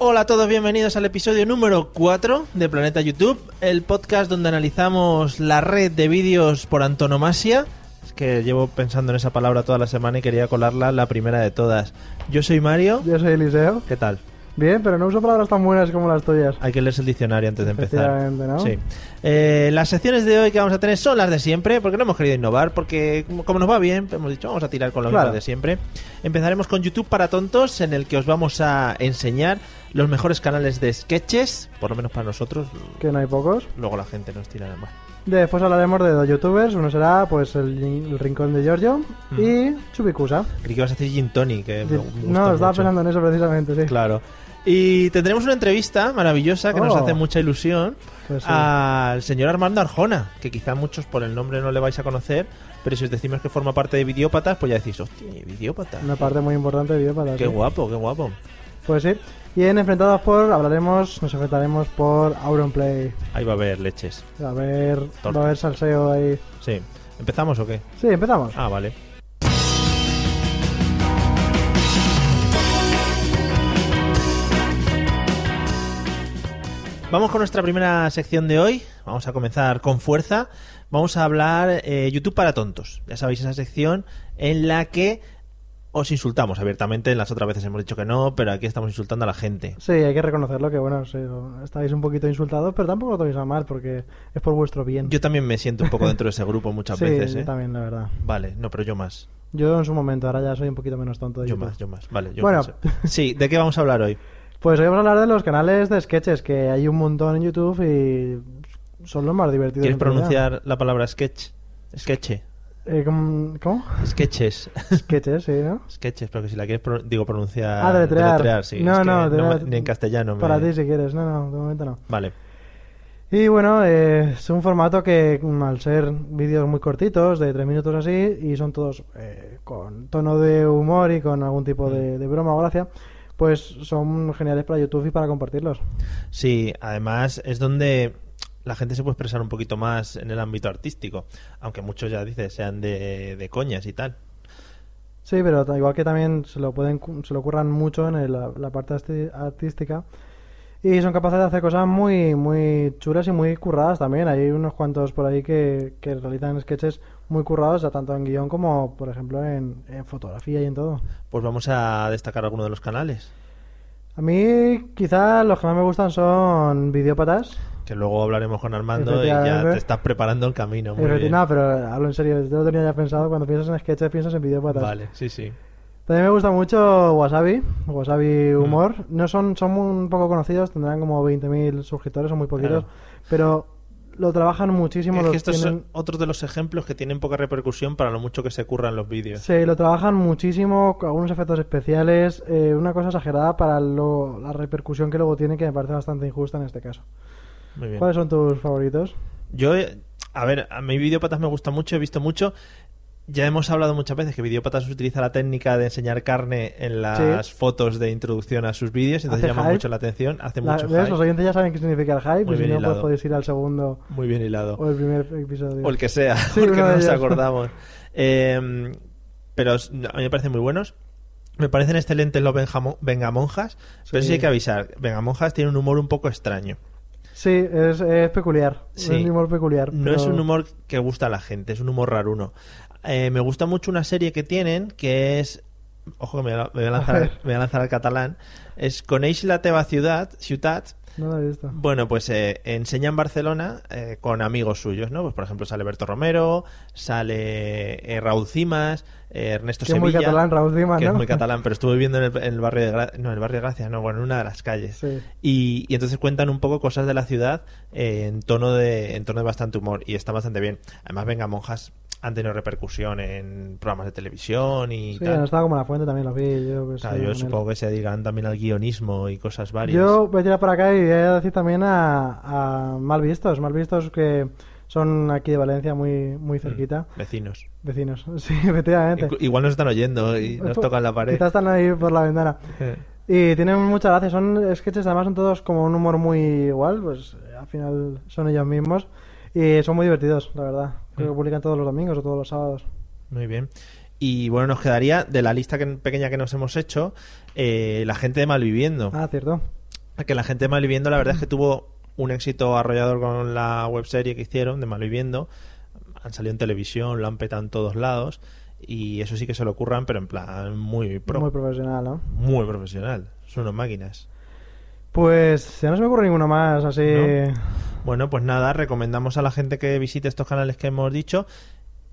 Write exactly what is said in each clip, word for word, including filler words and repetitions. Hola a todos, bienvenidos al episodio número cuatro de Planeta YouTube, el podcast donde analizamos la red de vídeos por antonomasia. Es que llevo pensando en esa palabra toda la semana y quería colarla la primera de todas. Yo soy Mario. Yo soy Eliseo. ¿Qué tal? Bien, pero no uso palabras tan buenas como las tuyas. Hay que leerse el diccionario antes de empezar. ¿No? Sí. Eh, las secciones de hoy que vamos a tener son las de siempre, porque no hemos querido innovar, porque como nos va bien, hemos dicho, vamos a tirar con lo claro. mismo de siempre. Empezaremos con YouTube para tontos, en el que os vamos a enseñar los mejores canales de sketches, por lo menos para nosotros. Que no hay pocos. Luego la gente nos tirará más. Después hablaremos de dos youtubers, uno será pues el, el Rincón de Giorgio mm. y Chupicusa. Creí que ibas a decir Gintoni, que G- me gusta No, estaba mucho. pensando en eso precisamente, sí. Claro. Y tendremos una entrevista maravillosa que oh. nos hace mucha ilusión pues sí. al señor Armando Arjona, que quizá muchos por el nombre no le vais a conocer, pero si os decimos que forma parte de Videópatas, pues ya decís, hostia, Videópatas. Una parte muy importante de Videópatas. Qué sí. guapo, qué guapo. Pues sí. Y en Enfrentados por hablaremos, nos enfrentaremos por AuronPlay. Ahí va a haber leches. Va a haber, va a haber salseo ahí. Sí. ¿Empezamos o qué? Sí, empezamos. Ah, vale. Vamos con nuestra primera sección de hoy. Vamos a comenzar con fuerza. Vamos a hablar eh, YouTube para tontos. Ya sabéis, esa sección en la que os insultamos abiertamente. Las otras veces hemos dicho que no, pero aquí estamos insultando a la gente. Sí, hay que reconocerlo, que bueno, sí, estáis un poquito insultados, pero tampoco lo toméis a mal, porque es por vuestro bien. Yo también me siento un poco dentro de ese grupo muchas sí, veces, ¿eh? Sí, también, la verdad. Vale, no, pero yo más. Yo en su momento, ahora ya soy un poquito menos tonto. De yo YouTube. más, yo más, vale. Yo bueno. Más. Sí, ¿de qué vamos a hablar hoy? Pues hoy vamos a hablar de los canales de sketches, que hay un montón en YouTube y son los más divertidos. ¿Quieres pronunciar realidad? la palabra sketch? Sketche. Eh, ¿Cómo? Sketches. Sketches, sí, ¿no? Sketches, pero que si la quieres pro- digo pronunciar... Ah, deletrear. deletrear sí. No, es no, no me, ni en castellano me... Para ti si quieres, no, no, de momento no. Vale. Y bueno, eh, es un formato que al ser vídeos muy cortitos, de tres minutos así, y son todos eh, con tono de humor y con algún tipo mm. de, de broma o gracia, pues son geniales para YouTube y para compartirlos. Sí, además es donde la gente se puede expresar un poquito más en el ámbito artístico, aunque muchos, ya dices, sean de, de coñas y tal. Sí, pero igual que también se lo pueden se lo curran mucho en el, la, la parte artística y son capaces de hacer cosas muy muy chulas y muy curradas también. Hay unos cuantos por ahí que, que realizan sketches muy currados, ya tanto en guión como, por ejemplo, en, en fotografía y en todo. Pues vamos a destacar alguno de los canales. A mí, quizás, los que más me gustan son Videópatas. Que luego hablaremos con Armando y ya te estás preparando el camino. Muy bien. No, pero hablo en serio, yo lo tenía ya pensado. Cuando piensas en sketches, piensas en Videópatas. Vale, sí, sí. También me gusta mucho Wasabi, Wasabi Humor. Mm. No son, son muy poco conocidos, tendrán como veinte mil suscriptores, son muy poquitos, claro. pero lo trabajan muchísimo. Es que estos tienen... son otros de los ejemplos que tienen poca repercusión para lo mucho que se curran los vídeos. Sí, lo trabajan muchísimo, con algunos efectos especiales, eh, una cosa exagerada para lo, la repercusión que luego tiene, que me parece bastante injusta en este caso. Muy bien. ¿Cuáles son tus favoritos? Yo, a ver, a mi Videópatas me gusta mucho, he visto mucho. Ya hemos hablado muchas veces que Videópatas utiliza la técnica de enseñar carne en las sí. fotos de introducción a sus vídeos, entonces hace llama hype. mucho la atención, hace la, mucho ¿ves? hype. Los oyentes ya saben qué significa el hype, y si no, pues podéis ir al segundo. Muy bien hilado. O el primer episodio. O el que sea, sí, porque no nos acordamos. eh, pero a mí me parecen muy buenos. Me parecen excelentes los Benjamo- Vengamonjas, sí. pero sí hay que avisar. Vengamonjas tiene un humor un poco extraño. Sí, es, es peculiar. Sí. Es un humor peculiar. Pero... No es un humor que gusta a la gente, es un humor raruno. Eh, me gusta mucho una serie que tienen que es ojo que me, me, voy a lanzar, me voy a lanzar al catalán, es Coneix la teva ciutat, ciutat. No la he visto. Bueno, pues eh, enseña en Barcelona eh, con amigos suyos, ¿no? Pues por ejemplo sale Berto Romero, sale eh, Raúl Cimas, eh, Ernesto Sevilla. Que es muy catalán, Raúl Cimas, que ¿no? es muy catalán, pero estuve viviendo en el, en el barrio de Gracia, no, en el barrio de Gracia, no, bueno, en una de las calles. Sí. Y, y entonces cuentan un poco cosas de la ciudad eh, en tono de en tono de bastante humor y está bastante bien. Además, Vengamonjas han tenido repercusión en programas de televisión y sí, tal. Sí, no estaba como la fuente también, los vi. Yo, pues, claro, sí, yo supongo el... que se dedican también al guionismo y cosas varias. Yo voy a tirar para acá y voy a decir también a, a Malvistos. Malvistos que son aquí de Valencia, muy, muy cerquita. Mm, vecinos. Vecinos, sí, efectivamente. Igual nos están oyendo y nos tocan la pared. Quizás están ahí por la ventana. Y tienen mucha gracia. Son sketches, además son todos como un humor muy igual. Pues al final son ellos mismos. Y son muy divertidos, la verdad. Creo que publican todos los domingos o todos los sábados. Muy bien. Y bueno, nos quedaría de la lista que, pequeña que nos hemos hecho, eh, la gente de Malviviendo. Ah, cierto. Que la gente de Malviviendo, la verdad es que tuvo un éxito arrollador con la webserie que hicieron de Malviviendo. Han salido en televisión, lo han petado en todos lados. Y eso sí que se lo curran, pero en plan muy pro. Muy profesional, ¿no? Muy profesional. Son unas máquinas. Pues ya no se me ocurre ninguno más, así... ¿No? Bueno, pues nada, recomendamos a la gente que visite estos canales que hemos dicho.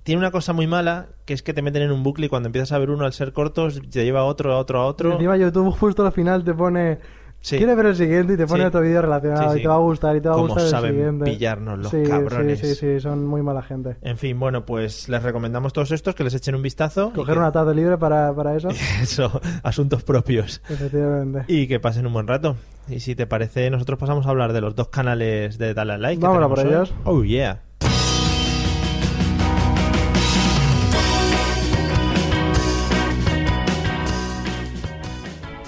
Tiene una cosa muy mala, que es que te meten en un bucle y cuando empiezas a ver uno, al ser cortos, te lleva a otro, a otro, a otro. Y encima YouTube justo al final te pone... Sí. ¿Quieres ver el siguiente? Y te pone sí. otro vídeo relacionado, sí, sí. y te va a gustar, y te va a Como gustar saben el siguiente. Pillarnos los sí, cabrones. Sí, sí, sí, son muy mala gente. En fin, bueno, pues les recomendamos todos estos, que les echen un vistazo. Coger una que... tarde libre para, para eso. Eso, asuntos propios. Efectivamente. Y que pasen un buen rato. Y si te parece, nosotros pasamos a hablar de los dos canales de Dale a Like. Vamos a por ellos. Oh, yeah.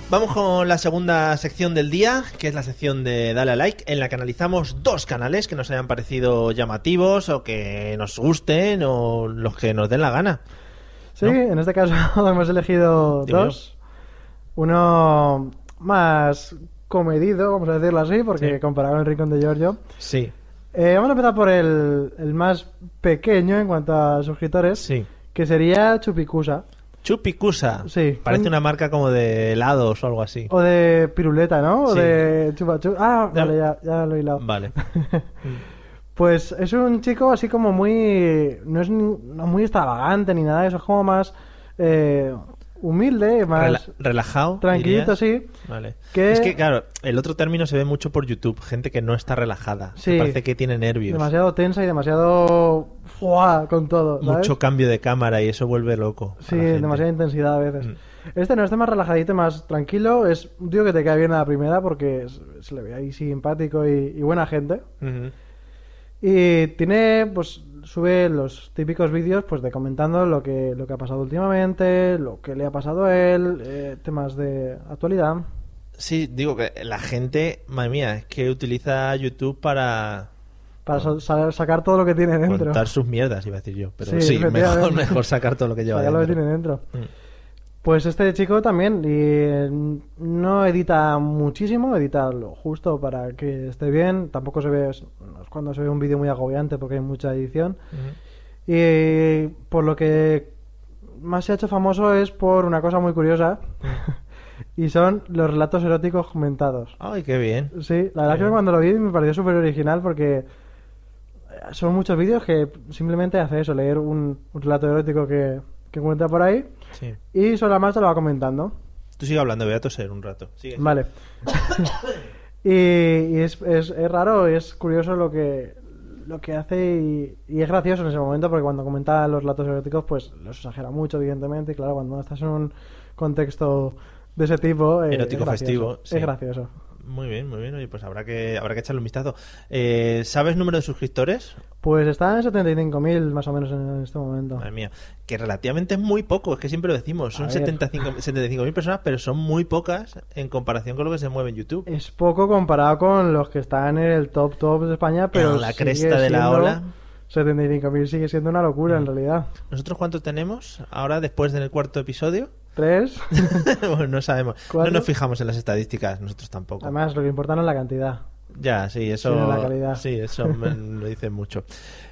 Vamos con la segunda sección del día, que es la sección de Dale a Like, en la que analizamos dos canales que nos hayan parecido llamativos o que nos gusten o los que nos den la gana. Sí, ¿no? En este caso hemos elegido Dime dos. Yo. Uno más comedido, vamos a decirlo así, porque sí. comparado con el Rincón de Giorgio. Sí. Eh, vamos a empezar por el, el más pequeño en cuanto a suscriptores, sí. que sería Chupicusa. Chupicusa. Sí. Parece una marca como de helados o algo así. O de piruleta, ¿no? O sí. de chupa chupa. Ah, vale, ya, ya lo he hilado. Vale. Pues es un chico así como muy... No es no muy extravagante ni nada de eso. Es como más eh, humilde, más... Rela relajado, Tranquilito, dirías. sí. Vale. Que... Es que, claro, el otro término se ve mucho por YouTube. Gente que no está relajada. Sí. Que parece que tiene nervios. Demasiado tensa y demasiado... ¡Fua! Con todo, ¿sabes? Mucho cambio de cámara y eso vuelve loco. Sí, demasiada intensidad a veces. Mm. Este no, este más relajadito, más tranquilo. Es un tío que te cae bien a la primera porque se le ve ahí simpático y, y buena gente. Uh-huh. Y tiene, pues, sube los típicos vídeos pues de comentando lo que, lo que ha pasado últimamente, lo que le ha pasado a él, eh, temas de actualidad. Sí, digo que la gente, madre mía, es que utiliza YouTube para... Para sa sacar todo lo que tiene dentro. Contar sus mierdas, iba a decir yo. Pero sí, sí mejor, mejor sacar todo lo que lleva dentro. Lo que tiene dentro. Mm. Pues este chico también y no edita muchísimo, edita lo justo para que esté bien. Tampoco se ve, es cuando se ve un vídeo muy agobiante porque hay mucha edición. Mm -hmm. Y por lo que más se ha hecho famoso es por una cosa muy curiosa. Y son los relatos eróticos comentados. Ay, qué bien. Sí, la verdad que cuando lo vi me pareció súper original porque... Son muchos vídeos que simplemente hace eso, leer un, un relato erótico que, que encuentra por ahí sí. y sobre la marcha lo va comentando. Tú sigue hablando, voy a toser un rato. Sigue. Vale. y y es, es, es raro, es curioso lo que, lo que hace y, y es gracioso en ese momento porque cuando comenta los relatos eróticos pues los exagera mucho evidentemente y claro, cuando estás en un contexto de ese tipo eh, erótico es festivo. Sí. Es gracioso. Muy bien, muy bien. Oye, pues habrá que habrá que echarle un vistazo. Eh, ¿Sabes número de suscriptores? Pues está en setenta y cinco mil más o menos en este momento. Madre mía, que relativamente es muy poco, es que siempre lo decimos. Son setenta y cinco mil personas, pero son muy pocas en comparación con lo que se mueve en YouTube. Es poco comparado con los que están en el top top de España, pero en la cresta de la ola. setenta y cinco mil sigue siendo una locura mm. en realidad. ¿Nosotros cuánto tenemos ahora después del cuarto episodio? ¿Tres? Bueno, no sabemos. ¿Cuatro? No nos fijamos en las estadísticas, nosotros tampoco. Además, lo que importa no es la cantidad. Ya, sí, eso sí, eso me lo dicen mucho.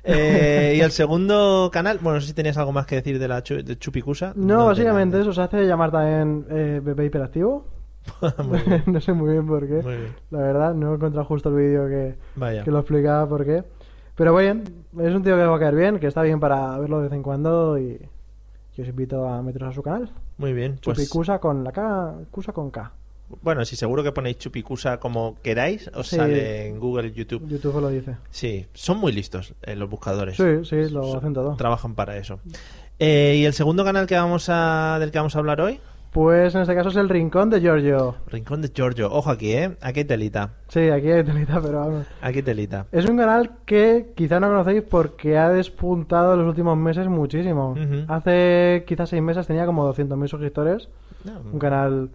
Eh, y el segundo canal, bueno, no sé si tenías algo más que decir de la chu, de Chupicusa. No, no básicamente eso, se hace llamar también eh, bebé hiperactivo. No sé muy bien por qué. Bien. La verdad, no he encontrado justo el vídeo que, que lo explicaba por qué. Pero bien, es un tío que va a caer bien, que está bien para verlo de vez en cuando y yo os invito a meteros a su canal. Muy bien. Chupicusa pues... con la K, Cusa con K. Bueno, sí, seguro que ponéis Chupicusa como queráis, os sí. sale en Google, YouTube. YouTube lo dice. Sí, son muy listos eh, los buscadores. Sí, sí, lo son, hacen todo. Trabajan para eso. Eh, ¿Y el segundo canal que vamos a, del que vamos a hablar hoy? Pues en este caso es el Rincón de Giorgio. Rincón de Giorgio, ojo aquí, ¿eh? Aquí hay telita. Sí, aquí hay telita, pero vamos. Aquí telita. Es un canal que quizá no conocéis porque ha despuntado en los últimos meses muchísimo. Uh-huh. Hace quizás seis meses tenía como doscientos mil suscriptores. No. Un canal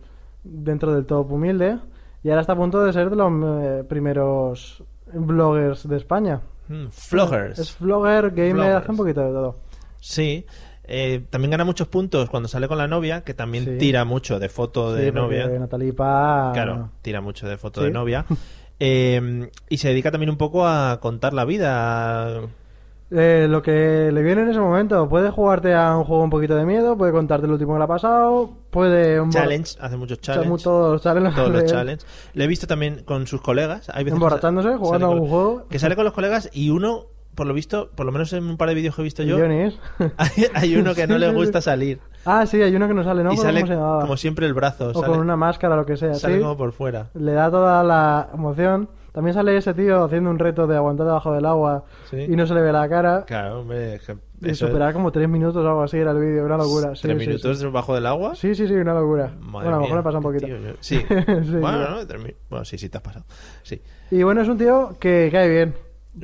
dentro del top humilde. Y ahora está a punto de ser de los eh, primeros vloggers de España. Mm, vloggers. Es vlogger, gamer, vloggers. Hace un poquito de todo. Sí. Eh, también gana muchos puntos cuando sale con la novia, que también sí. tira mucho de foto sí, de novia. Natalipa. Claro, tira mucho de foto ¿Sí? de novia. Eh, y se dedica también un poco a contar la vida. Eh, lo que le viene en ese momento. Puede jugarte a un juego un poquito de miedo, puede contarte lo último que le ha pasado, puede... Un challenge, hace muchos challenges. Todos los challenges. Todos los challenges. Lo he visto también con sus colegas. Hay veces emborrachándose, jugando a un juego. Que sale con los colegas y uno... Por lo visto, por lo menos en un par de vídeos que he visto yo, hay, hay uno que no le gusta salir. Ah, sí, hay uno que no sale, ¿no? Y sale como siempre el brazo. O sale, con una máscara o lo que sea. Sale ¿sí? como por fuera. Le da toda la emoción. También sale ese tío haciendo un reto de aguantar debajo del agua ¿Sí? y no se le ve la cara. Claro, hombre. Eso y superar es... como tres minutos o algo así era el vídeo, una locura. Sí, ¿Tres sí, minutos sí. debajo del agua? Sí, sí, sí, una locura. Madre bueno, a lo mejor me pasa un poquito. Tío, yo... Sí. sí bueno, ¿no? Termin... bueno, sí, sí, te has pasado. Sí. Y bueno, es un tío que cae bien.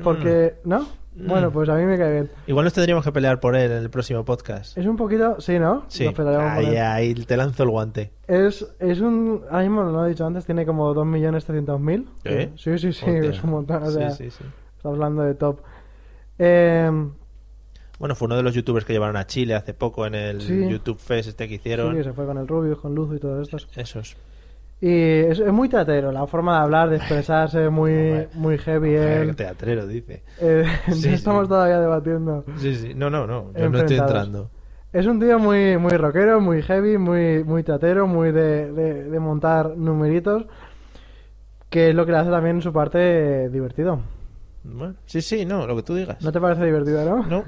Porque, mm. ¿no? Mm. Bueno, pues a mí me cae bien. Igual nos tendríamos que pelear por él en el próximo podcast. Es un poquito... Sí, ¿no? Sí. Nos pelearemos ahí, por él. Ahí te lanzo el guante. Es, es un... Ahora mismo, lo he dicho antes, tiene como dos millones trescientos mil. ¿Eh? Sí, sí, sí. Hostia. Es un montón. O sea, sí, sí, sí. Está hablando de top. Eh... Bueno, fue uno de los youtubers que llevaron a Chile hace poco en el sí. YouTube Fest este que hicieron. Sí, que se fue con el Rubius, con Luzu y todo esto. Esos. Y es, es muy teatrero, la forma de hablar, de expresarse, muy, muy heavy. El teatrero, dice. Eh, sí, estamos sí. todavía debatiendo. Sí, sí, no, no, no, yo no estoy entrando. Es un tío muy, muy rockero, muy heavy, muy, muy teatrero, muy de, de, de montar numeritos, que es lo que le hace también en su parte divertido. Bueno, sí, sí, no, lo que tú digas. ¿No te parece divertido, no? No,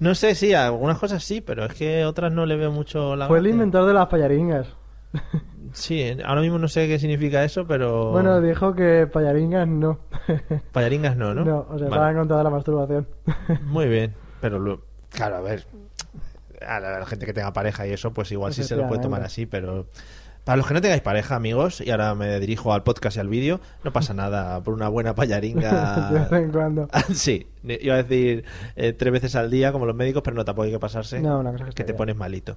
no sé, sí, algunas cosas sí, pero es que otras no le veo mucho la... Fue el inventor de las payaringas. Sí, ahora mismo no sé qué significa eso, pero... Bueno, dijo que payaringas no. Payaringas no, ¿no? No, o sea, estaba en contra de la masturbación. Muy bien, pero lo... claro, a ver, a la, a la gente que tenga pareja y eso, pues igual sí se lo puede tomar así, pero... Para los que no tengáis pareja, amigos, y ahora me dirijo al podcast y al vídeo, no pasa nada por una buena payaringa. De vez en cuando. Sí, iba a decir eh, tres veces al día, como los médicos, pero no, tampoco hay que pasarse, no, una cosa que, que te bien. Pones malito.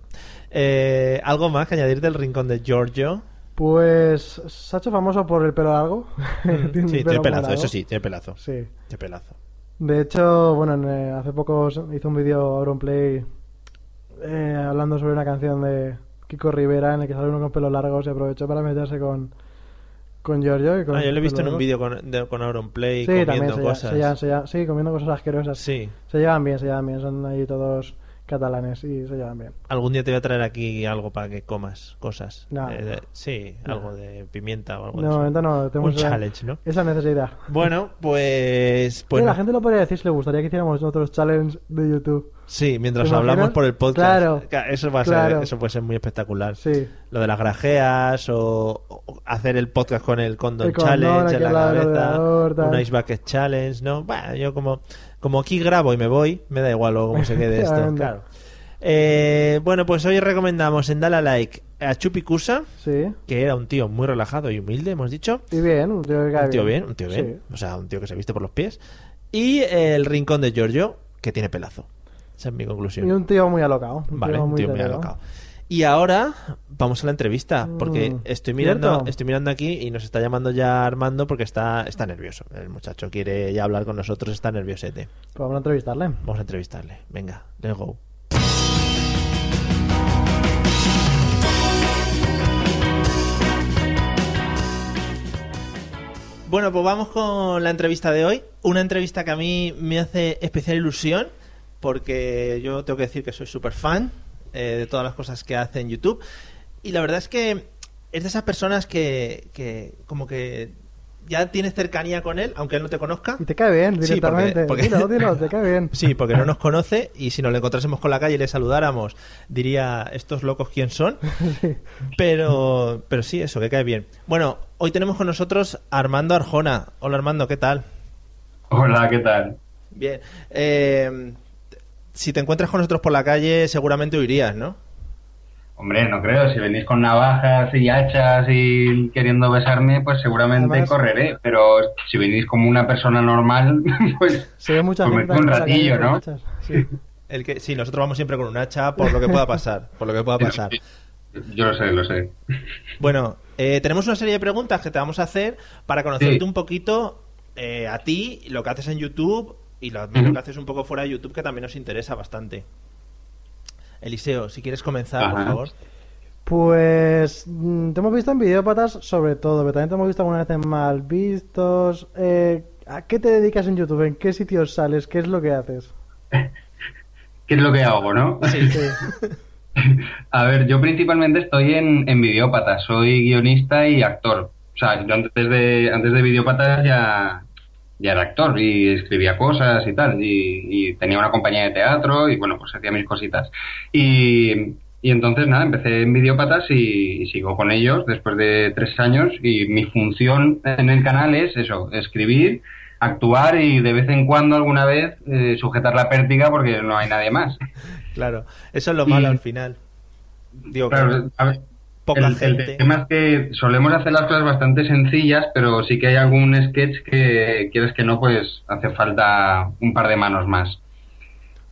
Eh, ¿Algo más que añadir del Rincón de Giorgio? Pues se ha hecho famoso por el pelo largo. Mm, tiene sí, pelo tiene pelazo, largo. Eso sí, tiene pelazo. Sí. Tiene pelazo. De hecho, bueno, eh, hace poco hizo un vídeo AuronPlay eh, hablando sobre una canción de... Kiko Rivera, en el que sale uno con pelo largo, se aprovechó para meterse con con Giorgio. Y con ah, yo lo he visto en un vídeo con, de, con AuronPlay sí, comiendo se cosas. Lleva, se lleva, se lleva, sí, comiendo cosas asquerosas. Sí. Se llevan bien, se llevan bien. Son ahí todos catalanes y se llevan bien. Algún día te voy a traer aquí algo para que comas cosas. No, eh, no. Sí, no. Algo de pimienta o algo de eso. De momento no, tenemos un esa, challenge, ¿no? Esa necesidad. Bueno, pues... pues sí, no. La gente lo podría decir si le gustaría que hiciéramos otros challenges de YouTube. Sí, mientras hablamos por el podcast. Claro, eso va a claro. ser, eso puede ser muy espectacular. Sí. Lo de las grajeas o, o hacer el podcast con el condón, el condón challenge en la cabeza, un ice bucket challenge, ¿no? Bueno, yo como como aquí grabo y me voy, me da igual luego cómo se quede esto. Claro. Eh, bueno, pues hoy recomendamos en Dale a Like a Chupicusa, sí. que era un tío muy relajado y humilde, hemos dicho. Y bien, un tío que cae un tío bien, bien, un tío bien, sí. o sea, un tío que se viste por los pies. Y el Rincón de Giorgio, que tiene pelazo. Esa es mi conclusión. Y un tío muy alocado. Un vale, tío un tío muy alocado. Y ahora vamos a la entrevista, porque estoy mirando, estoy mirando aquí y nos está llamando ya Armando porque está, está nervioso. El muchacho quiere ya hablar con nosotros, está nerviosete. Pues vamos a entrevistarle. Vamos a entrevistarle. Venga, let's go. Bueno, pues vamos con la entrevista de hoy. Una entrevista que a mí me hace especial ilusión, porque yo tengo que decir que soy súper fan eh, de todas las cosas que hace en YouTube. Y la verdad es que es de esas personas que, que como que ya tienes cercanía con él, aunque él no te conozca. Y te cae bien directamente. Sí, porque, porque... Dilo, dilo, te cae bien. Sí, porque no nos conoce y si nos lo encontrásemos con la calle y le saludáramos, diría, ¿estos locos quién son? Sí. Pero, pero sí, eso, que cae bien. Bueno, hoy tenemos con nosotros a Armando Arjona. Hola, Armando, ¿qué tal? Hola, ¿qué tal? Bien. Eh, si te encuentras con nosotros por la calle, seguramente huirías, ¿no? Hombre, no creo. Si venís con navajas y hachas y queriendo besarme, pues seguramente además correré. Pero si venís como una persona normal, pues se ve mucha gente un ratillo, ¿no? Hachas, sí. El que, sí, nosotros vamos siempre con un hacha por lo que pueda pasar. Por lo que pueda pasar. Yo lo sé, lo sé. Bueno, eh, tenemos una serie de preguntas que te vamos a hacer para conocerte sí. un poquito eh, a ti, lo que haces en YouTube y lo, uh-huh. lo que haces un poco fuera de YouTube, que también nos interesa bastante. Eliseo, si quieres comenzar, Ajá. por favor. Pues te hemos visto en Videópatas, sobre todo, pero también te hemos visto alguna vez en Malvistos. Eh, ¿A qué te dedicas en YouTube? ¿En qué sitios sales? ¿Qué es lo que haces? ¿Qué es lo que hago, no? Sí, sí. A ver, yo principalmente estoy en, en Videópatas. Soy guionista y actor. O sea, yo antes de, antes de Videópatas ya... ya era actor y escribía cosas y tal, y, y tenía una compañía de teatro y bueno, pues hacía mis cositas. Y, y entonces nada, empecé en Videópatas y, y sigo con ellos después de tres años y mi función en el canal es eso, escribir, actuar y de vez en cuando alguna vez eh, sujetar la pértiga porque no hay nadie más. Claro, eso es lo malo y, al final. Digo, claro, que... a ver, poca el, gente. El tema es que solemos hacer las cosas bastante sencillas, pero sí que hay algún sketch que quieres que no, pues hace falta un par de manos más.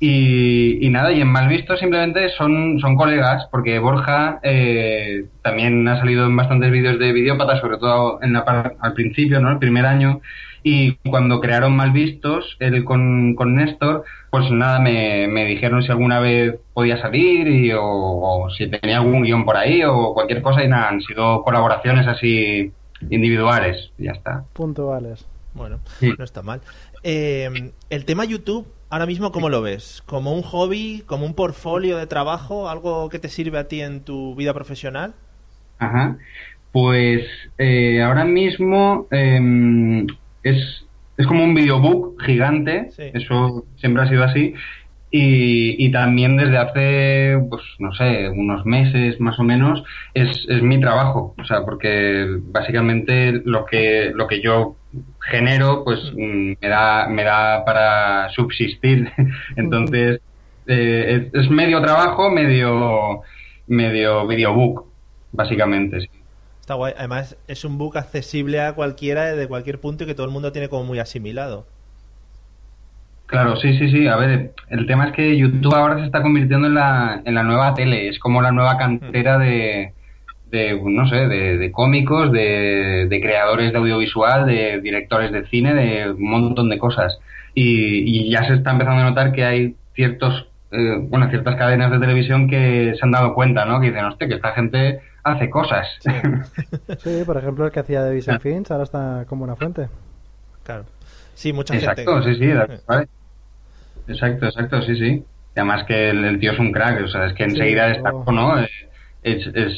Y, y nada, y en Malvisto simplemente son, son colegas, porque Borja eh, también ha salido en bastantes vídeos de Videópatas, sobre todo en la, al principio, ¿no? El primer año. Y cuando crearon Malvistos, él con, con Néstor, pues nada, me, me dijeron si alguna vez podía salir y, o, o si tenía algún guión por ahí o cualquier cosa y nada, han sido colaboraciones así individuales, ya está. Puntuales. Bueno, sí. No está mal. Eh, el tema YouTube, ahora mismo, ¿cómo lo ves? ¿Como un hobby, como un portfolio de trabajo, algo que te sirve a ti en tu vida profesional? Ajá, pues eh, ahora mismo... Eh, Es, es como un videobook gigante, sí. Eso siempre ha sido así, y, y también desde hace, pues no sé, unos meses más o menos, es, es mi trabajo, o sea, porque básicamente lo que lo que yo genero, pues mm. me da me da para subsistir, entonces mm. eh, es, es medio trabajo, medio medio videobook, básicamente, sí. Está guay. Además, es un book accesible a cualquiera desde cualquier punto y que todo el mundo tiene como muy asimilado. Claro, sí, sí, sí. A ver, el tema es que YouTube ahora se está convirtiendo en la, en la nueva tele. Es como la nueva cantera de, de no sé, de, de cómicos, de, de creadores de audiovisual, de directores de cine, de un montón de cosas. Y, y ya se está empezando a notar que hay ciertos, eh, bueno, ciertas cadenas de televisión que se han dado cuenta, ¿no? Que dicen, hostia, que esta gente... hace cosas. Sí. Sí, por ejemplo, el que hacía de Vision Fins ahora está como una fuente. Claro. Sí, mucha exacto, gente. Exacto, sí, sí. Vale. Exacto, exacto, sí, sí. Y además que el, el tío es un crack, o sea, es que enseguida sí, destacó, o... ¿no? Es, es, es,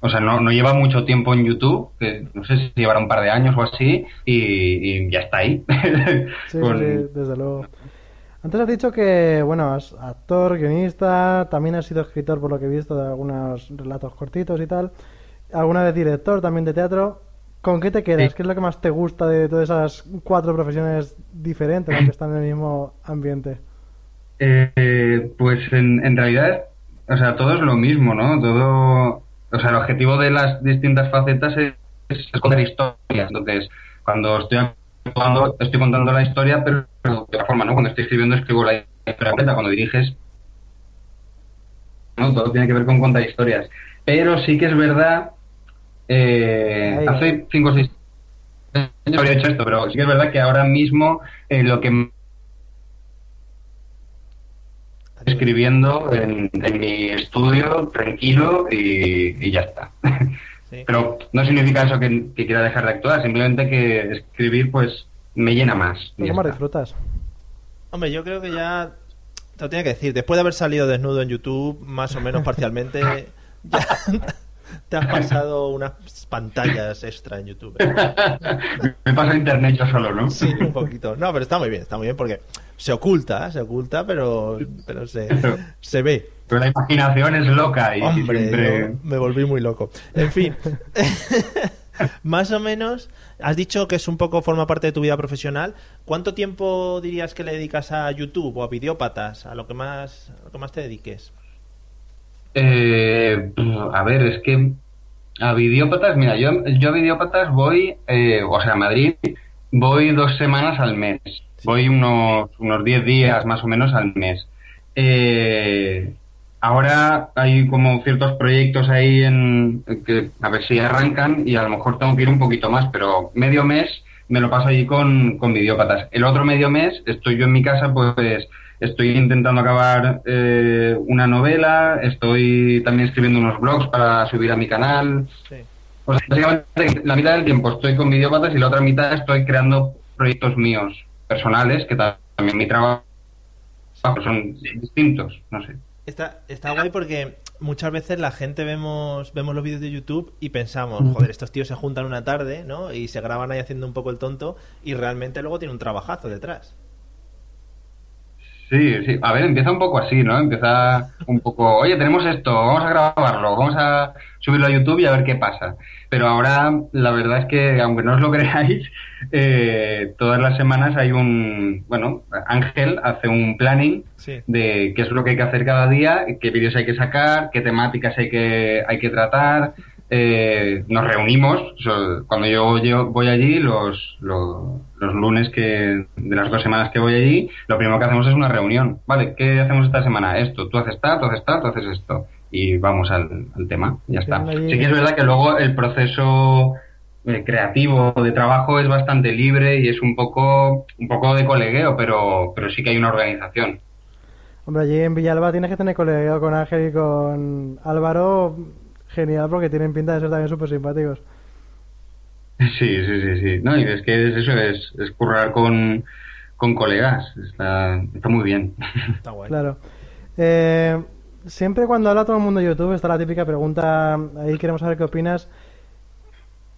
o sea, no, no lleva mucho tiempo en YouTube, que no sé si llevará un par de años o así, y, y ya está ahí. Sí, pues... sí, desde luego. Antes has dicho que, bueno, es actor, guionista, también has sido escritor por lo que he visto de algunos relatos cortitos y tal. Alguna vez director también de teatro. ¿Con qué te quedas? Sí. ¿Qué es lo que más te gusta de todas esas cuatro profesiones diferentes que están en el mismo ambiente? Eh, pues en, en realidad, o sea, todo es lo mismo, ¿no? Todo, o sea, el objetivo de las distintas facetas es, es contar historias. Entonces, cuando estoy Cuando estoy contando la historia, pero de otra forma, ¿no? Cuando estoy escribiendo, escribo la historia completa. Cuando diriges, ¿no? Todo tiene que ver con contar historias. Pero sí que es verdad, eh, hace cinco o seis años habría hecho esto, pero sí que es verdad que ahora mismo eh, lo que estoy escribiendo en, en mi estudio, tranquilo, y, y ya está. Sí. Pero no significa eso que, que quiera dejar de actuar, simplemente que escribir pues me llena más. ¿Cómo más disfrutas? Hombre, yo creo que ya te lo tenía que decir. Después de haber salido desnudo en YouTube, más o menos parcialmente, ya te has pasado unas pantallas extra en YouTube, ¿eh? Me pasa internet yo solo, ¿no? Sí, un poquito. No, pero está muy bien, está muy bien porque se oculta, ¿eh? se oculta, pero, pero se, se ve. Pero la imaginación es loca. Y hombre, siempre... yo me volví muy loco. En fin, más o menos, has dicho que es un poco, forma parte de tu vida profesional. ¿Cuánto tiempo dirías que le dedicas a YouTube o a Videópatas, a lo que más, a lo que más te dediques? Eh, a ver, es que a Videópatas, mira, yo, yo a Videópatas voy, eh, o sea, a Madrid, voy dos semanas al mes. Voy unos unos diez días más o menos al mes. Eh... Ahora hay como ciertos proyectos ahí en que a ver si arrancan y a lo mejor tengo que ir un poquito más, pero medio mes me lo paso allí con, con Videópatas. El otro medio mes estoy yo en mi casa, pues estoy intentando acabar eh, una novela, estoy también escribiendo unos blogs para subir a mi canal. Sí. O sea, básicamente la mitad del tiempo estoy con Videópatas y la otra mitad estoy creando proyectos míos personales, que también mi trabajo son distintos, no sé. Está, está guay porque muchas veces la gente vemos vemos los vídeos de YouTube y pensamos, joder, estos tíos se juntan una tarde, ¿no? Y se graban ahí haciendo un poco el tonto y realmente luego tiene un trabajazo detrás. Sí, sí. A ver, empieza un poco así, ¿no? Empieza un poco, oye, tenemos esto, vamos a grabarlo, vamos a subirlo a YouTube y a ver qué pasa. Pero ahora, la verdad es que, aunque no os lo creáis, eh, todas las semanas hay un... Bueno, Ángel hace un planning sí. de qué es lo que hay que hacer cada día, qué vídeos hay que sacar, qué temáticas hay que hay que tratar. Eh, nos reunimos. Cuando yo, yo voy allí, los, los, los lunes que de las dos semanas que voy allí, lo primero que hacemos es una reunión. Vale, ¿qué hacemos esta semana? Esto, tú haces tal, tú haces tal, tú haces esto. Y vamos al, al tema, ya está. Sí que es verdad que luego el proceso eh, creativo de trabajo es bastante libre y es un poco un poco de colegueo, pero pero sí que hay una organización. Hombre, allí en Villalba tienes que tener colegueo con Ángel y con Álvaro, genial, porque tienen pinta de ser también súper simpáticos. Sí, sí, sí, sí. No, y es que es eso, es, es currar con, con colegas, está, está muy bien. Está guay. Claro. Eh... Siempre cuando habla todo el mundo de YouTube está la típica pregunta, ahí queremos saber qué opinas.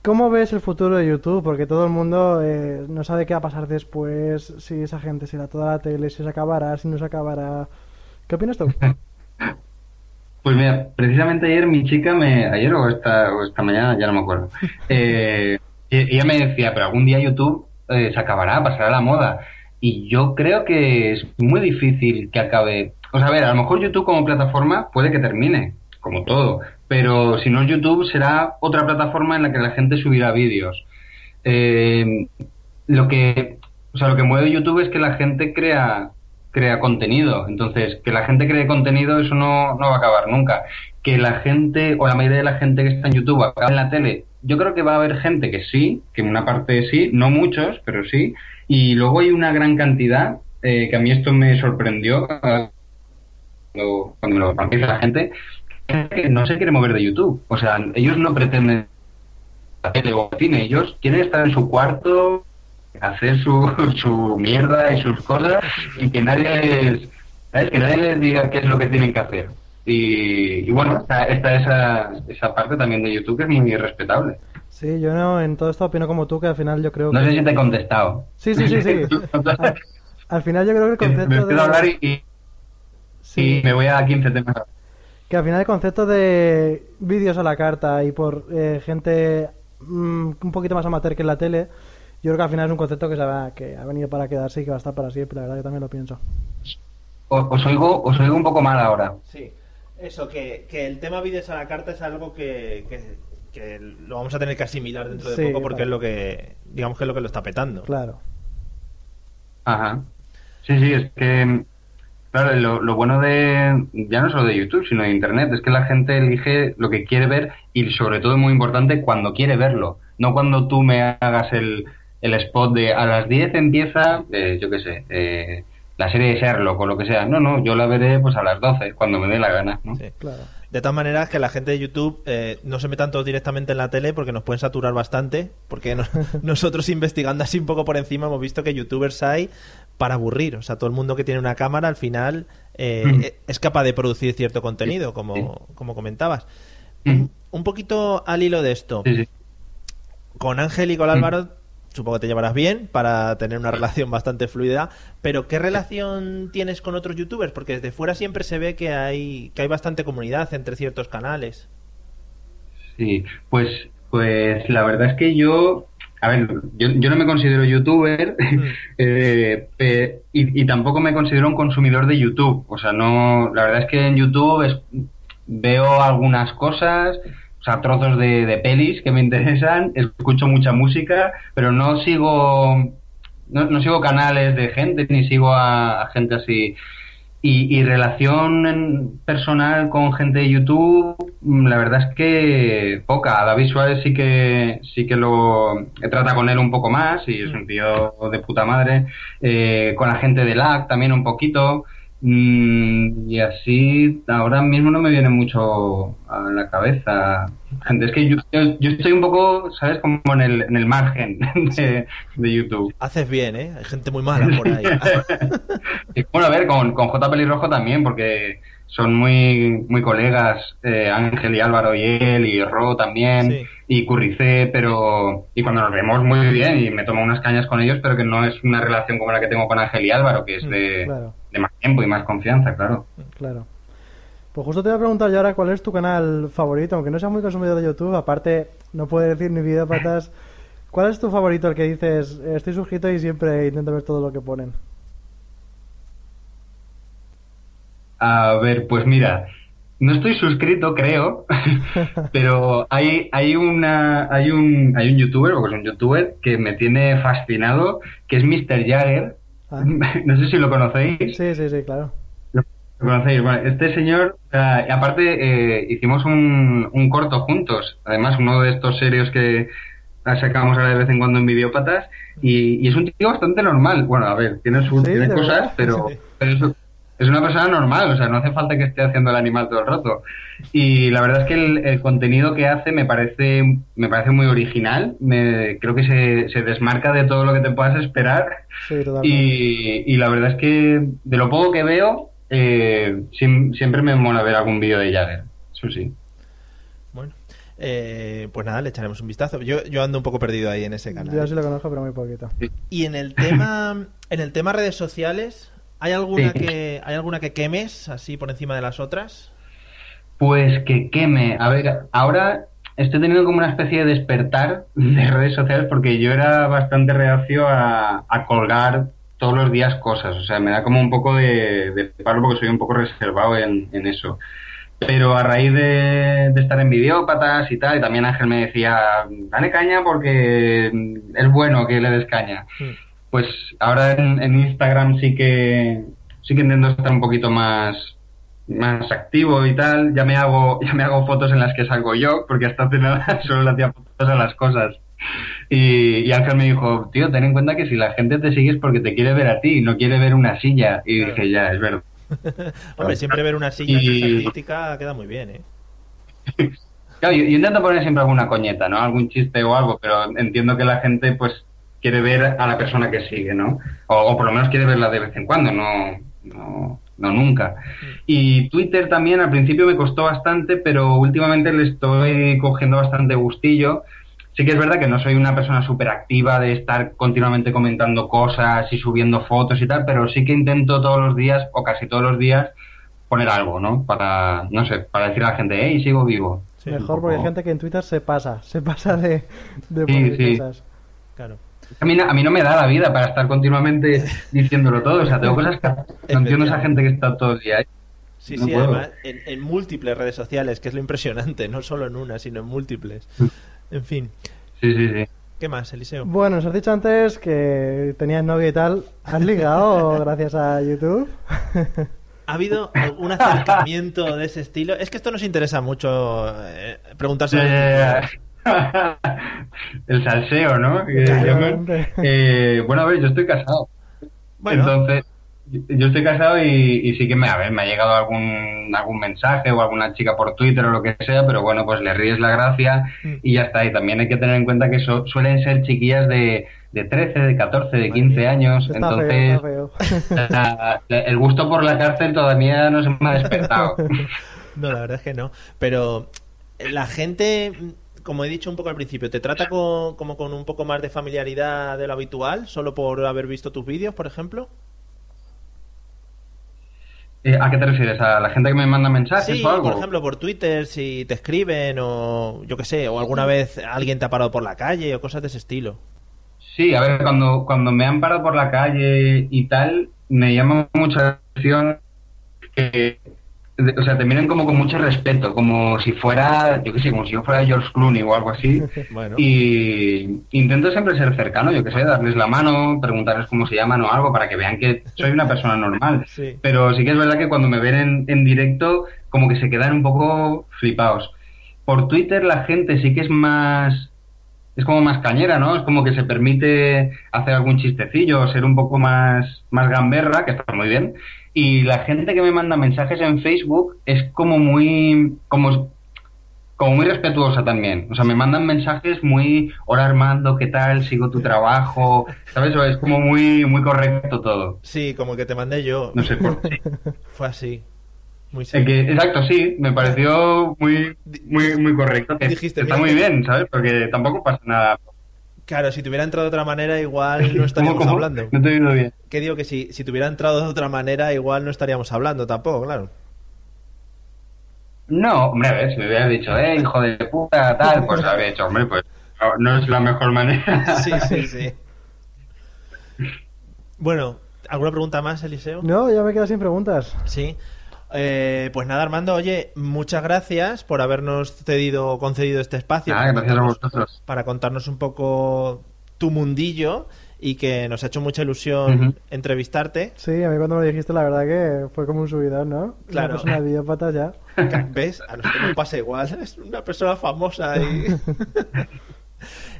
¿Cómo ves el futuro de YouTube? Porque todo el mundo eh, no sabe qué va a pasar después, si esa gente será toda la tele, si se acabará, si no se acabará. ¿Qué opinas tú? Pues mira, precisamente ayer mi chica me... Ayer o esta, o esta mañana, ya no me acuerdo. Eh, ella me decía, pero algún día YouTube eh, se acabará, pasará la moda. Y yo creo que es muy difícil que acabe... O sea, a ver, a lo mejor YouTube como plataforma puede que termine, como todo, pero si no es YouTube será otra plataforma en la que la gente subirá vídeos. Eh, lo que, o sea, lo que mueve YouTube es que la gente crea crea contenido. Entonces, que la gente cree contenido, eso no, no va a acabar nunca. Que la gente, o la mayoría de la gente que está en YouTube, acabe en la tele. Yo creo que va a haber gente que sí, que en una parte sí, no muchos, pero sí. Y luego hay una gran cantidad, eh, que a mí esto me sorprendió, cuando me lo empieza la gente, que no se quiere mover de YouTube. O sea, ellos no pretenden la tele o el cine, ellos quieren estar en su cuarto, hacer su, su mierda y sus cosas, y que nadie les, ¿sabes? Que nadie les diga qué es lo que tienen que hacer. Y, y bueno, está, está esa, esa parte también de YouTube que es muy respetable. Sí, yo no, en todo esto opino como tú, que al final yo creo que... No sé si te he contestado. Sí, sí, sí, sí. al, al final yo creo que el concepto de... hablar y... Sí, me voy a quince temas. Que al final el concepto de vídeos a la carta y por eh, gente mmm, un poquito más amateur que en la tele, yo creo que al final es un concepto que, se va, que ha venido para quedarse y que va a estar para siempre. La verdad, yo también lo pienso. Os, os, oigo, os oigo un poco mal ahora. Sí, eso, que, que el tema vídeos a la carta es algo que, que, que lo vamos a tener que asimilar dentro de sí, poco, porque claro, es lo que, digamos que es lo que lo está petando. Claro. Ajá. Sí, sí, es que... Claro, lo, lo bueno de, ya no solo de YouTube, sino de Internet, es que la gente elige lo que quiere ver y sobre todo, muy importante, cuando quiere verlo. No cuando tú me hagas el, el spot de a las diez empieza, eh, yo qué sé, eh, la serie de Sherlock o lo que sea. No, no, yo la veré pues a las doce, cuando me dé la gana, ¿no? Sí, claro. De todas maneras, que la gente de YouTube eh, no se metan todos directamente en la tele porque nos pueden saturar bastante, porque no, nosotros investigando así un poco por encima hemos visto que youtubers hay para aburrir. O sea, todo el mundo que tiene una cámara al final eh, mm. es capaz de producir cierto contenido, como, sí. como comentabas. Mm. Un poquito al hilo de esto. Sí, sí. Con Ángel y con Álvaro, mm. supongo que te llevarás bien para tener una relación bastante fluida, pero ¿qué relación tienes con otros youtubers? Porque desde fuera siempre se ve que hay que hay bastante comunidad entre ciertos canales. Sí, pues pues la verdad es que yo, a ver, yo, yo no me considero youtuber mm. eh, eh, y, y tampoco me considero un consumidor de YouTube. O sea, no, la verdad es que en YouTube es, veo algunas cosas... O sea, trozos de, de pelis que me interesan, escucho mucha música, pero no sigo no, no sigo canales de gente, ni sigo a, a gente así. Y, y relación en, personal con gente de YouTube, la verdad es que poca. A David Suárez sí que sí que lo he tratado con él un poco más, y es un tío de puta madre. Eh, con la gente de L A C también un poquito. Mm, y así ahora mismo no me viene mucho a la cabeza gente. Es que yo, yo, yo estoy un poco, ¿sabes? Como en el, en el margen de, de YouTube. Haces bien, ¿eh? Hay gente muy mala por ahí. Bueno, a ver, con, con J. Pelirrojo también, porque son muy muy colegas, eh, Ángel y Álvaro y él, y Ro también, sí. y Curricé, pero... Y cuando nos vemos muy bien y me tomo unas cañas con ellos, pero que no es una relación como la que tengo con Ángel y Álvaro, que es de... Claro. De más tiempo y más confianza, claro. Claro. Pues justo te voy a preguntar yo ahora cuál es tu canal favorito, aunque no seas muy consumidor de YouTube, aparte no puedo decir ni videópatas. ¿Cuál es tu favorito, el que dices, estoy suscrito y siempre intento ver todo lo que ponen? A ver, pues mira, no estoy suscrito, creo, pero hay hay una hay un hay un youtuber, o es un youtuber que me tiene fascinado, que es mister Jagger. Ah. No sé si lo conocéis. Sí, sí, sí, claro. Lo conocéis. Bueno, este señor, uh, aparte, eh, hicimos un, un corto juntos. Además, uno de estos serios que sacamos ahora de vez en cuando en Videópatas. Y, y es un tío bastante normal. Bueno, a ver, tiene, sus, sí, tiene cosas, verdad. pero, sí. pero es, es una persona normal. O sea, no hace falta que esté haciendo el animal todo el rato. Y la verdad es que el, el contenido que hace me parece me parece muy original. Me, creo que se, se desmarca de todo lo que te puedas esperar. Sí, y, y la verdad es que de lo poco que veo, eh, siempre me mola ver algún vídeo de Jagger. Eso sí. Bueno, eh, pues nada, le echaremos un vistazo. Yo, yo ando un poco perdido ahí en ese canal. Yo sí lo conozco, pero muy poquito. Sí. Y en el tema en el tema redes sociales, ¿hay alguna, sí. que, ¿hay alguna que quemes así por encima de las otras? Pues que queme. A ver, ahora estoy teniendo como una especie de despertar de redes sociales porque yo era bastante reacio a, a colgar todos los días cosas. O sea, me da como un poco de, de palo porque soy un poco reservado en, en eso. Pero a raíz de, de estar en Videópatas y tal, y también Ángel me decía, dale caña porque es bueno que le des caña. Sí. Pues ahora en, en Instagram sí que sí que intento estar un poquito más... más activo y tal, ya me hago ya me hago fotos en las que salgo yo, porque hasta hace nada solo le hacía fotos a las cosas. Y, y Ángel me dijo, tío, ten en cuenta que si la gente te sigue es porque te quiere ver a ti, no quiere ver una silla. Y claro. Dije, ya, es verdad. Hombre, siempre ver una silla y... en esa artística queda muy bien, ¿eh? Claro, yo, yo intento poner siempre alguna coñeta, ¿no? Algún chiste o algo, pero entiendo que la gente, pues, quiere ver a la persona que sigue, ¿no? O, o por lo menos quiere verla de vez en cuando, no... no... No, nunca. Y Twitter también al principio me costó bastante, pero últimamente le estoy cogiendo bastante gustillo. Sí que es verdad que no soy una persona súper activa de estar continuamente comentando cosas y subiendo fotos y tal, pero sí que intento todos los días, o casi todos los días, poner algo, ¿no? Para, no sé, para decir a la gente, hey, sigo vivo. Sí, mejor porque hay gente que en Twitter se pasa, se pasa de, de sí, poner sí. cosas. Claro. A mí, a mí no me da la vida para estar continuamente diciéndolo todo. O sea, tengo cosas que no entiendo a esa gente que está todo el día ahí. Sí, no sí, puedo. Además en, en múltiples redes sociales, que es lo impresionante. No solo en una, sino en múltiples. En fin. Sí, sí, sí. ¿Qué más, Eliseo? Bueno, os has dicho antes que tenías novia y tal. ¿Has ligado gracias a YouTube? ¿Ha habido algún acercamiento de ese estilo? Es que esto nos interesa mucho, eh, preguntarse... Eh... El salseo, ¿no? Claro, eh, bueno, a ver, yo estoy casado. Bueno. Entonces, Yo estoy casado y, y sí que me, a ver, me ha llegado algún algún mensaje o alguna chica por Twitter o lo que sea, pero bueno, pues le ríes la gracia y ya está. Y también hay que tener en cuenta que so, suelen ser chiquillas de, de trece, de catorce, de quince años. Está entonces feo, está feo. La, la, el gusto por la cárcel todavía no se me ha despertado. No, la verdad es que no. Pero la gente, como he dicho un poco al principio, ¿te trata con, como con un poco más de familiaridad de lo habitual, solo por haber visto tus vídeos, por ejemplo? Eh, ¿A qué te refieres? ¿A la gente que me manda mensajes sí, o algo? Sí, por ejemplo, por Twitter, si te escriben o yo qué sé, o alguna vez alguien te ha parado por la calle o cosas de ese estilo. Sí, a ver, cuando, cuando me han parado por la calle y tal, me llama mucha atención que... O sea, te miran como con mucho respeto, como si fuera, yo qué sé, como si yo fuera George Clooney o algo así. Bueno. Y intento siempre ser cercano, yo qué sé, darles la mano, preguntarles cómo se llaman o algo para que vean que soy una persona normal. Sí. Pero sí que es verdad que cuando me ven en, en directo, como que se quedan un poco flipados. Por Twitter la gente sí que es más, es como más cañera, ¿no? Es como que se permite hacer algún chistecillo, ser un poco más, más gamberra, que está muy bien. Y la gente que me manda mensajes en Facebook es como muy como, como muy respetuosa también. O sea, me mandan mensajes muy, hola Armando, ¿qué tal? Sigo tu trabajo, ¿sabes? O es como muy muy correcto todo. Sí, como que te mandé yo. No sé por qué. Fue así. Muy que, exacto, sí, me pareció muy muy muy correcto. Dijiste, está muy bien, ¿sabes? Porque tampoco pasa nada. Claro, si te hubiera entrado de otra manera, igual no estaríamos ¿Cómo, cómo? hablando. No te he oído bien. Que digo que si, si te hubiera entrado de otra manera, igual no estaríamos hablando tampoco, claro. No, hombre, a ver, si me hubieras dicho, eh, hijo de puta, tal, pues habría dicho, hombre, pues no es la mejor manera. Sí, sí, sí. Bueno, ¿alguna pregunta más, Eliseo? No, ya me he quedado sin preguntas. Sí. Eh, pues nada, Armando, oye, muchas gracias por habernos cedido, concedido este espacio. Ah, gracias a vosotros. Para contarnos un poco tu mundillo y que nos ha hecho mucha ilusión uh-huh. entrevistarte. Sí, a mí cuando me lo dijiste, la verdad que fue como un subidón, ¿no? Claro. Una persona de videópatas ya. ¿Ves? A nosotros nos pasa igual. Es una persona famosa y...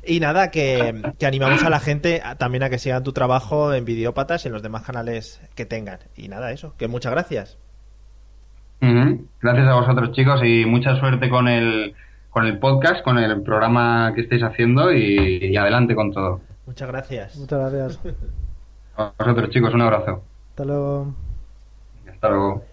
Y nada, que, que animamos a la gente a, también a que sigan tu trabajo en Videópatas y en los demás canales que tengan. Y nada, eso, que muchas gracias. Uh-huh. Gracias a vosotros, chicos, y mucha suerte con el con el podcast, con el programa que estáis haciendo y, y adelante con todo. Muchas gracias. Muchas gracias. A vosotros, chicos, un abrazo. Hasta luego. Hasta luego.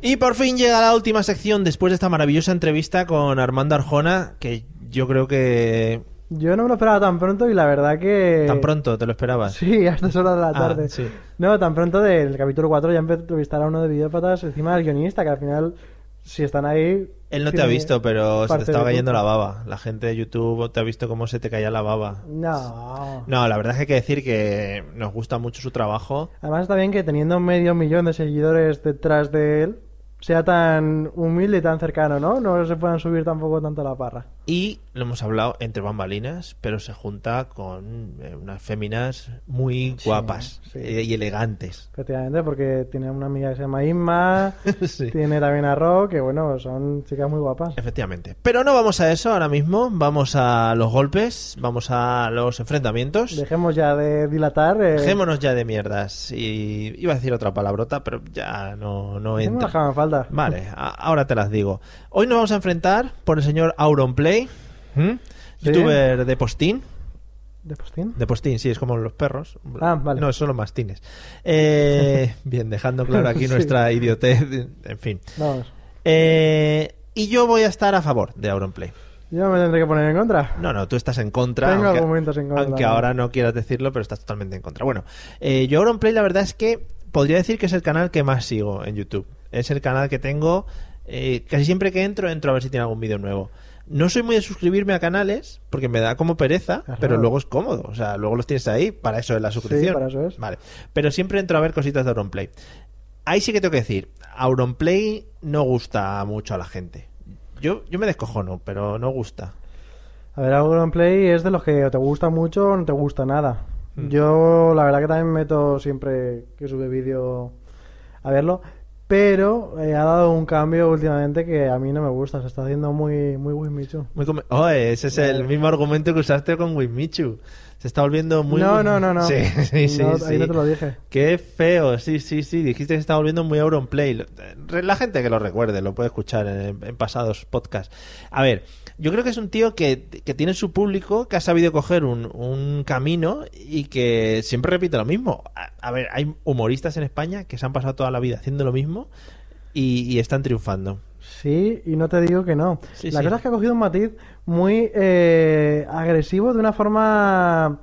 Y por fin llega la última sección después de esta maravillosa entrevista con Armando Arjona, que yo creo que... Yo no me lo esperaba tan pronto y la verdad que... ¿Tan pronto? ¿Te lo esperabas? Sí, a estas horas de la tarde. Ah, sí. No, tan pronto del capítulo cuatro ya empezó a entrevistar a uno de Videópatas, encima del guionista, que al final, si están ahí... Él no te ha visto, pero se te estaba cayendo la baba. La gente de YouTube te ha visto cómo se te caía la baba. No. No, la verdad es que hay que decir que nos gusta mucho su trabajo. Además está bien que teniendo medio millón de seguidores detrás de él, sea tan humilde y tan cercano, ¿no? No se puedan subir tampoco tanto la parra. Y lo hemos hablado entre bambalinas, pero se junta con unas féminas muy guapas sí, sí. y elegantes. Efectivamente, porque tiene una amiga que se llama Inma, sí. tiene también a Ro, que bueno, son chicas muy guapas. Efectivamente. Pero no vamos a eso ahora mismo, vamos a los golpes, vamos a los enfrentamientos. Dejemos ya de dilatar. Eh... Dejémonos ya de mierdas. Y iba a decir otra palabrota, pero ya no, no entra. No me falta. Vale, ahora te las digo. Hoy nos vamos a enfrentar por el señor AuronPlay, ¿Mm? sí. youtuber de postín. ¿De postín? De postín, sí, es como los perros. Ah, vale. No, son los mastines. Eh, bien, dejando claro aquí sí. nuestra idiotez. En fin. Vamos. Eh, y yo voy a estar a favor de AuronPlay. Yo me tendré que poner en contra. No, no, tú estás en contra. Tengo aunque, argumentos en contra. Aunque ahora no quieras decirlo, pero estás totalmente en contra. Bueno, eh, yo AuronPlay la verdad es que podría decir que es el canal que más sigo en YouTube. Es el canal que tengo. Eh, casi siempre que entro, entro a ver si tiene algún vídeo nuevo. No soy muy de suscribirme a canales porque me da como pereza, Ajá. pero luego es cómodo. O sea, luego los tienes ahí, para eso es la suscripción. Sí, para eso es. Vale. Pero siempre entro a ver cositas de AuronPlay. Ahí sí que tengo que decir, AuronPlay no gusta mucho a la gente. Yo, yo me descojono, pero no gusta. A ver, AuronPlay es de los que o te gusta mucho o no te gusta nada. Hmm. Yo, la verdad que también meto siempre que sube vídeo a verlo... Pero eh, ha dado un cambio últimamente que a mí no me gusta. Se está haciendo muy, muy Wismichu. Muy come... oh, ese es el mismo argumento que usaste con Wismichu. Se está volviendo muy... No, no, no, no. Sí, sí, sí. No, sí. Ahí no te lo dije. Qué feo. Sí, sí, sí. Dijiste que se está volviendo muy AuronPlay. La gente que lo recuerde lo puede escuchar en, en pasados podcasts. A ver, yo creo que es un tío que, que tiene su público, que ha sabido coger un, un camino y que siempre repite lo mismo. A, a ver, hay humoristas en España que se han pasado toda la vida haciendo lo mismo y, y están triunfando. Sí, y no te digo que no. Sí, la sí. cosa es que ha cogido un matiz muy eh, agresivo de una forma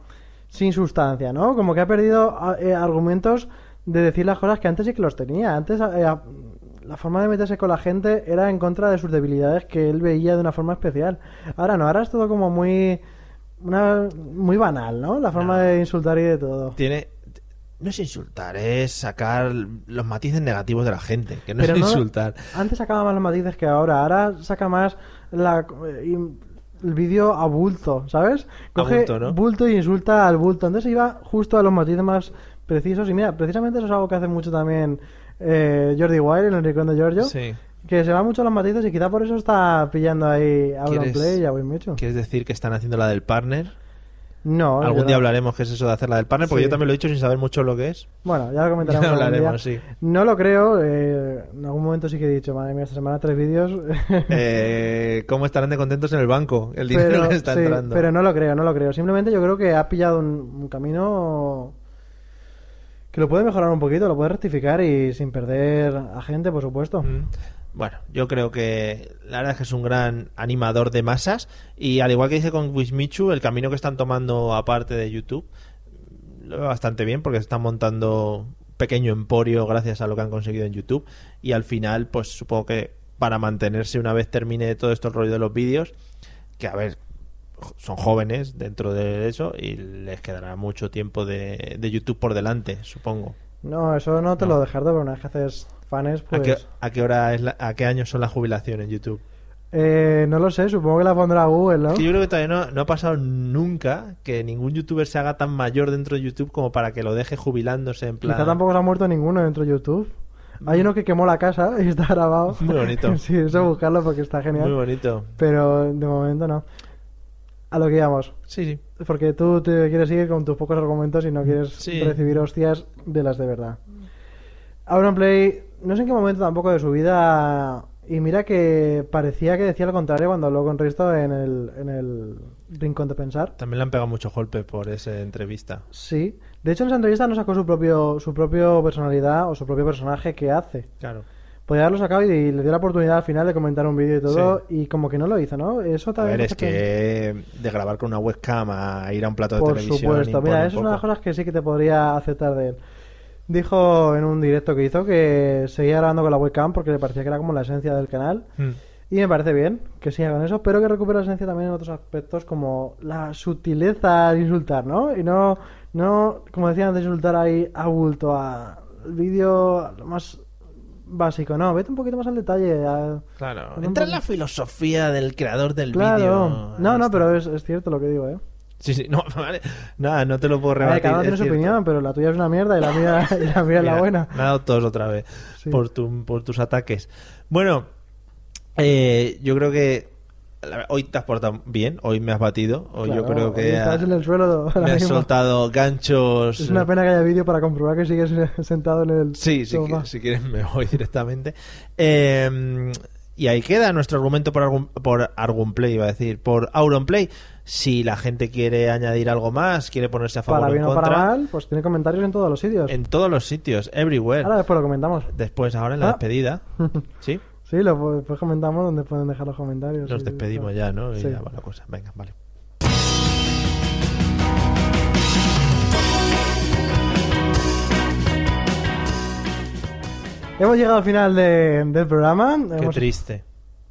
sin sustancia, ¿no? Como que ha perdido eh, argumentos de decir las cosas que antes sí que los tenía. Antes... Eh, La forma de meterse con la gente era en contra de sus debilidades que él veía de una forma especial. Ahora no, ahora es todo como muy una, muy banal, ¿no? La forma no. de insultar y de todo. Tiene No es insultar, es sacar los matices negativos de la gente, que no Pero es no, insultar. Antes sacaba más los matices que ahora, ahora saca más la... el vídeo a bulto, ¿sabes? Coge a bulto, ¿no? bulto y insulta al bulto. Entonces iba justo a los matices más precisos y mira, precisamente eso es algo que hace mucho también... Eh, Jordi Wild en el Rincón de Giorgio, sí. que se va mucho a los matices y quizá por eso está pillando ahí a AuronPlay y a Wismichu. ¿Quieres decir que están haciendo la del partner? No. Algún día no. hablaremos qué es eso de hacer la del partner, porque sí. yo también lo he dicho sin saber mucho lo que es. Bueno, ya lo comentaremos. Ya hablaremos, sí. No lo creo. Eh, en algún momento sí que he dicho, madre mía, esta semana tres vídeos. eh, ¿Cómo estarán de contentos en el banco? El dinero pero, que está sí, entrando. Pero no lo creo, no lo creo. Simplemente yo creo que ha pillado un, un camino... que lo puede mejorar un poquito, lo puede rectificar y sin perder a gente, por supuesto. Bueno, yo creo que la verdad es que es un gran animador de masas y al igual que hice con Wismichu, el camino que están tomando aparte de YouTube lo veo bastante bien porque están montando un pequeño emporio gracias a lo que han conseguido en YouTube y al final pues supongo que para mantenerse una vez termine todo esto el rollo de los vídeos, que a ver... son jóvenes dentro de eso y les quedará mucho tiempo de, de YouTube por delante, supongo. No, eso no te no. lo dejaré, pero una vez que haces fans, pues... ¿A qué, a qué hora es la, a qué año son la jubilación en YouTube? Eh, no lo sé, supongo que la pondrá Google, ¿no? Sí, yo creo que todavía no, no ha pasado nunca que ningún youtuber se haga tan mayor dentro de YouTube como para que lo deje jubilándose en plan... Quizá tampoco se ha muerto ninguno dentro de YouTube. Hay uno que quemó la casa y está grabado. Muy bonito. Sí, eso buscarlo porque está genial. Muy bonito. Pero de momento no. A lo que íbamos. Sí, sí. Porque tú te quieres seguir con tus pocos argumentos y no quieres sí. recibir hostias de las de verdad. AuronPlay, no sé en qué momento tampoco de su vida... Y mira que parecía que decía lo contrario cuando habló con Risto en el, en el Rincón de Pensar. También le han pegado muchos golpes por esa entrevista. Sí. De hecho, en esa entrevista no sacó su propio su propio personalidad o su propio personaje que hace. Claro. Podía haberlo sacado y le dio la oportunidad al final de comentar un vídeo y todo, sí. y como que no lo hizo, ¿no? Eso también. A ver, es que de grabar con una webcam a ir a un plato de Por televisión. Por supuesto, mira, eso es una de las cosas que sí que te podría aceptar de él. Dijo en un directo que hizo que seguía grabando con la webcam porque le parecía que era como la esencia del canal. Mm. Y me parece bien que siga con eso, pero que recupere la esencia también en otros aspectos como la sutileza al insultar, ¿no? Y no, no como decía antes, insultar ahí a bulto, a vídeo más... básico, no, vete un poquito más al detalle a... Claro, entra en la filosofía del creador del claro. vídeo. No, no, pero es, es cierto lo que digo, ¿eh? Sí, sí, no, vale, nada, no te lo puedo rebatir. Cada uno tiene su cierto. opinión, pero la tuya es una mierda y la mía, y la mía es la buena. Me ha dado todos otra vez sí. por, tu, por tus ataques. Bueno, eh, yo creo que hoy te has portado bien, hoy me has batido, hoy claro, yo creo que estás ha, en el suelo me has soltado ganchos. Es una pena que haya vídeo para comprobar que sigues sentado en el sí, sí que, si quieres me voy directamente. Eh, y ahí queda nuestro argumento por, Argun, por AuronPlay, iba a decir, por AuronPlay. Si la gente quiere añadir algo más, quiere ponerse a favor para bien o contra, para mal, pues tiene comentarios en todos los sitios. En todos los sitios, everywhere. Ahora después lo comentamos. Después, ahora en la ah. despedida. ¿Sí? Sí, lo pues comentamos donde pueden dejar los comentarios. Nos despedimos ya, ¿no? Y sí. ya va la cosa. Venga, vale. Hemos llegado al final de, del programa. Qué Hemos... triste.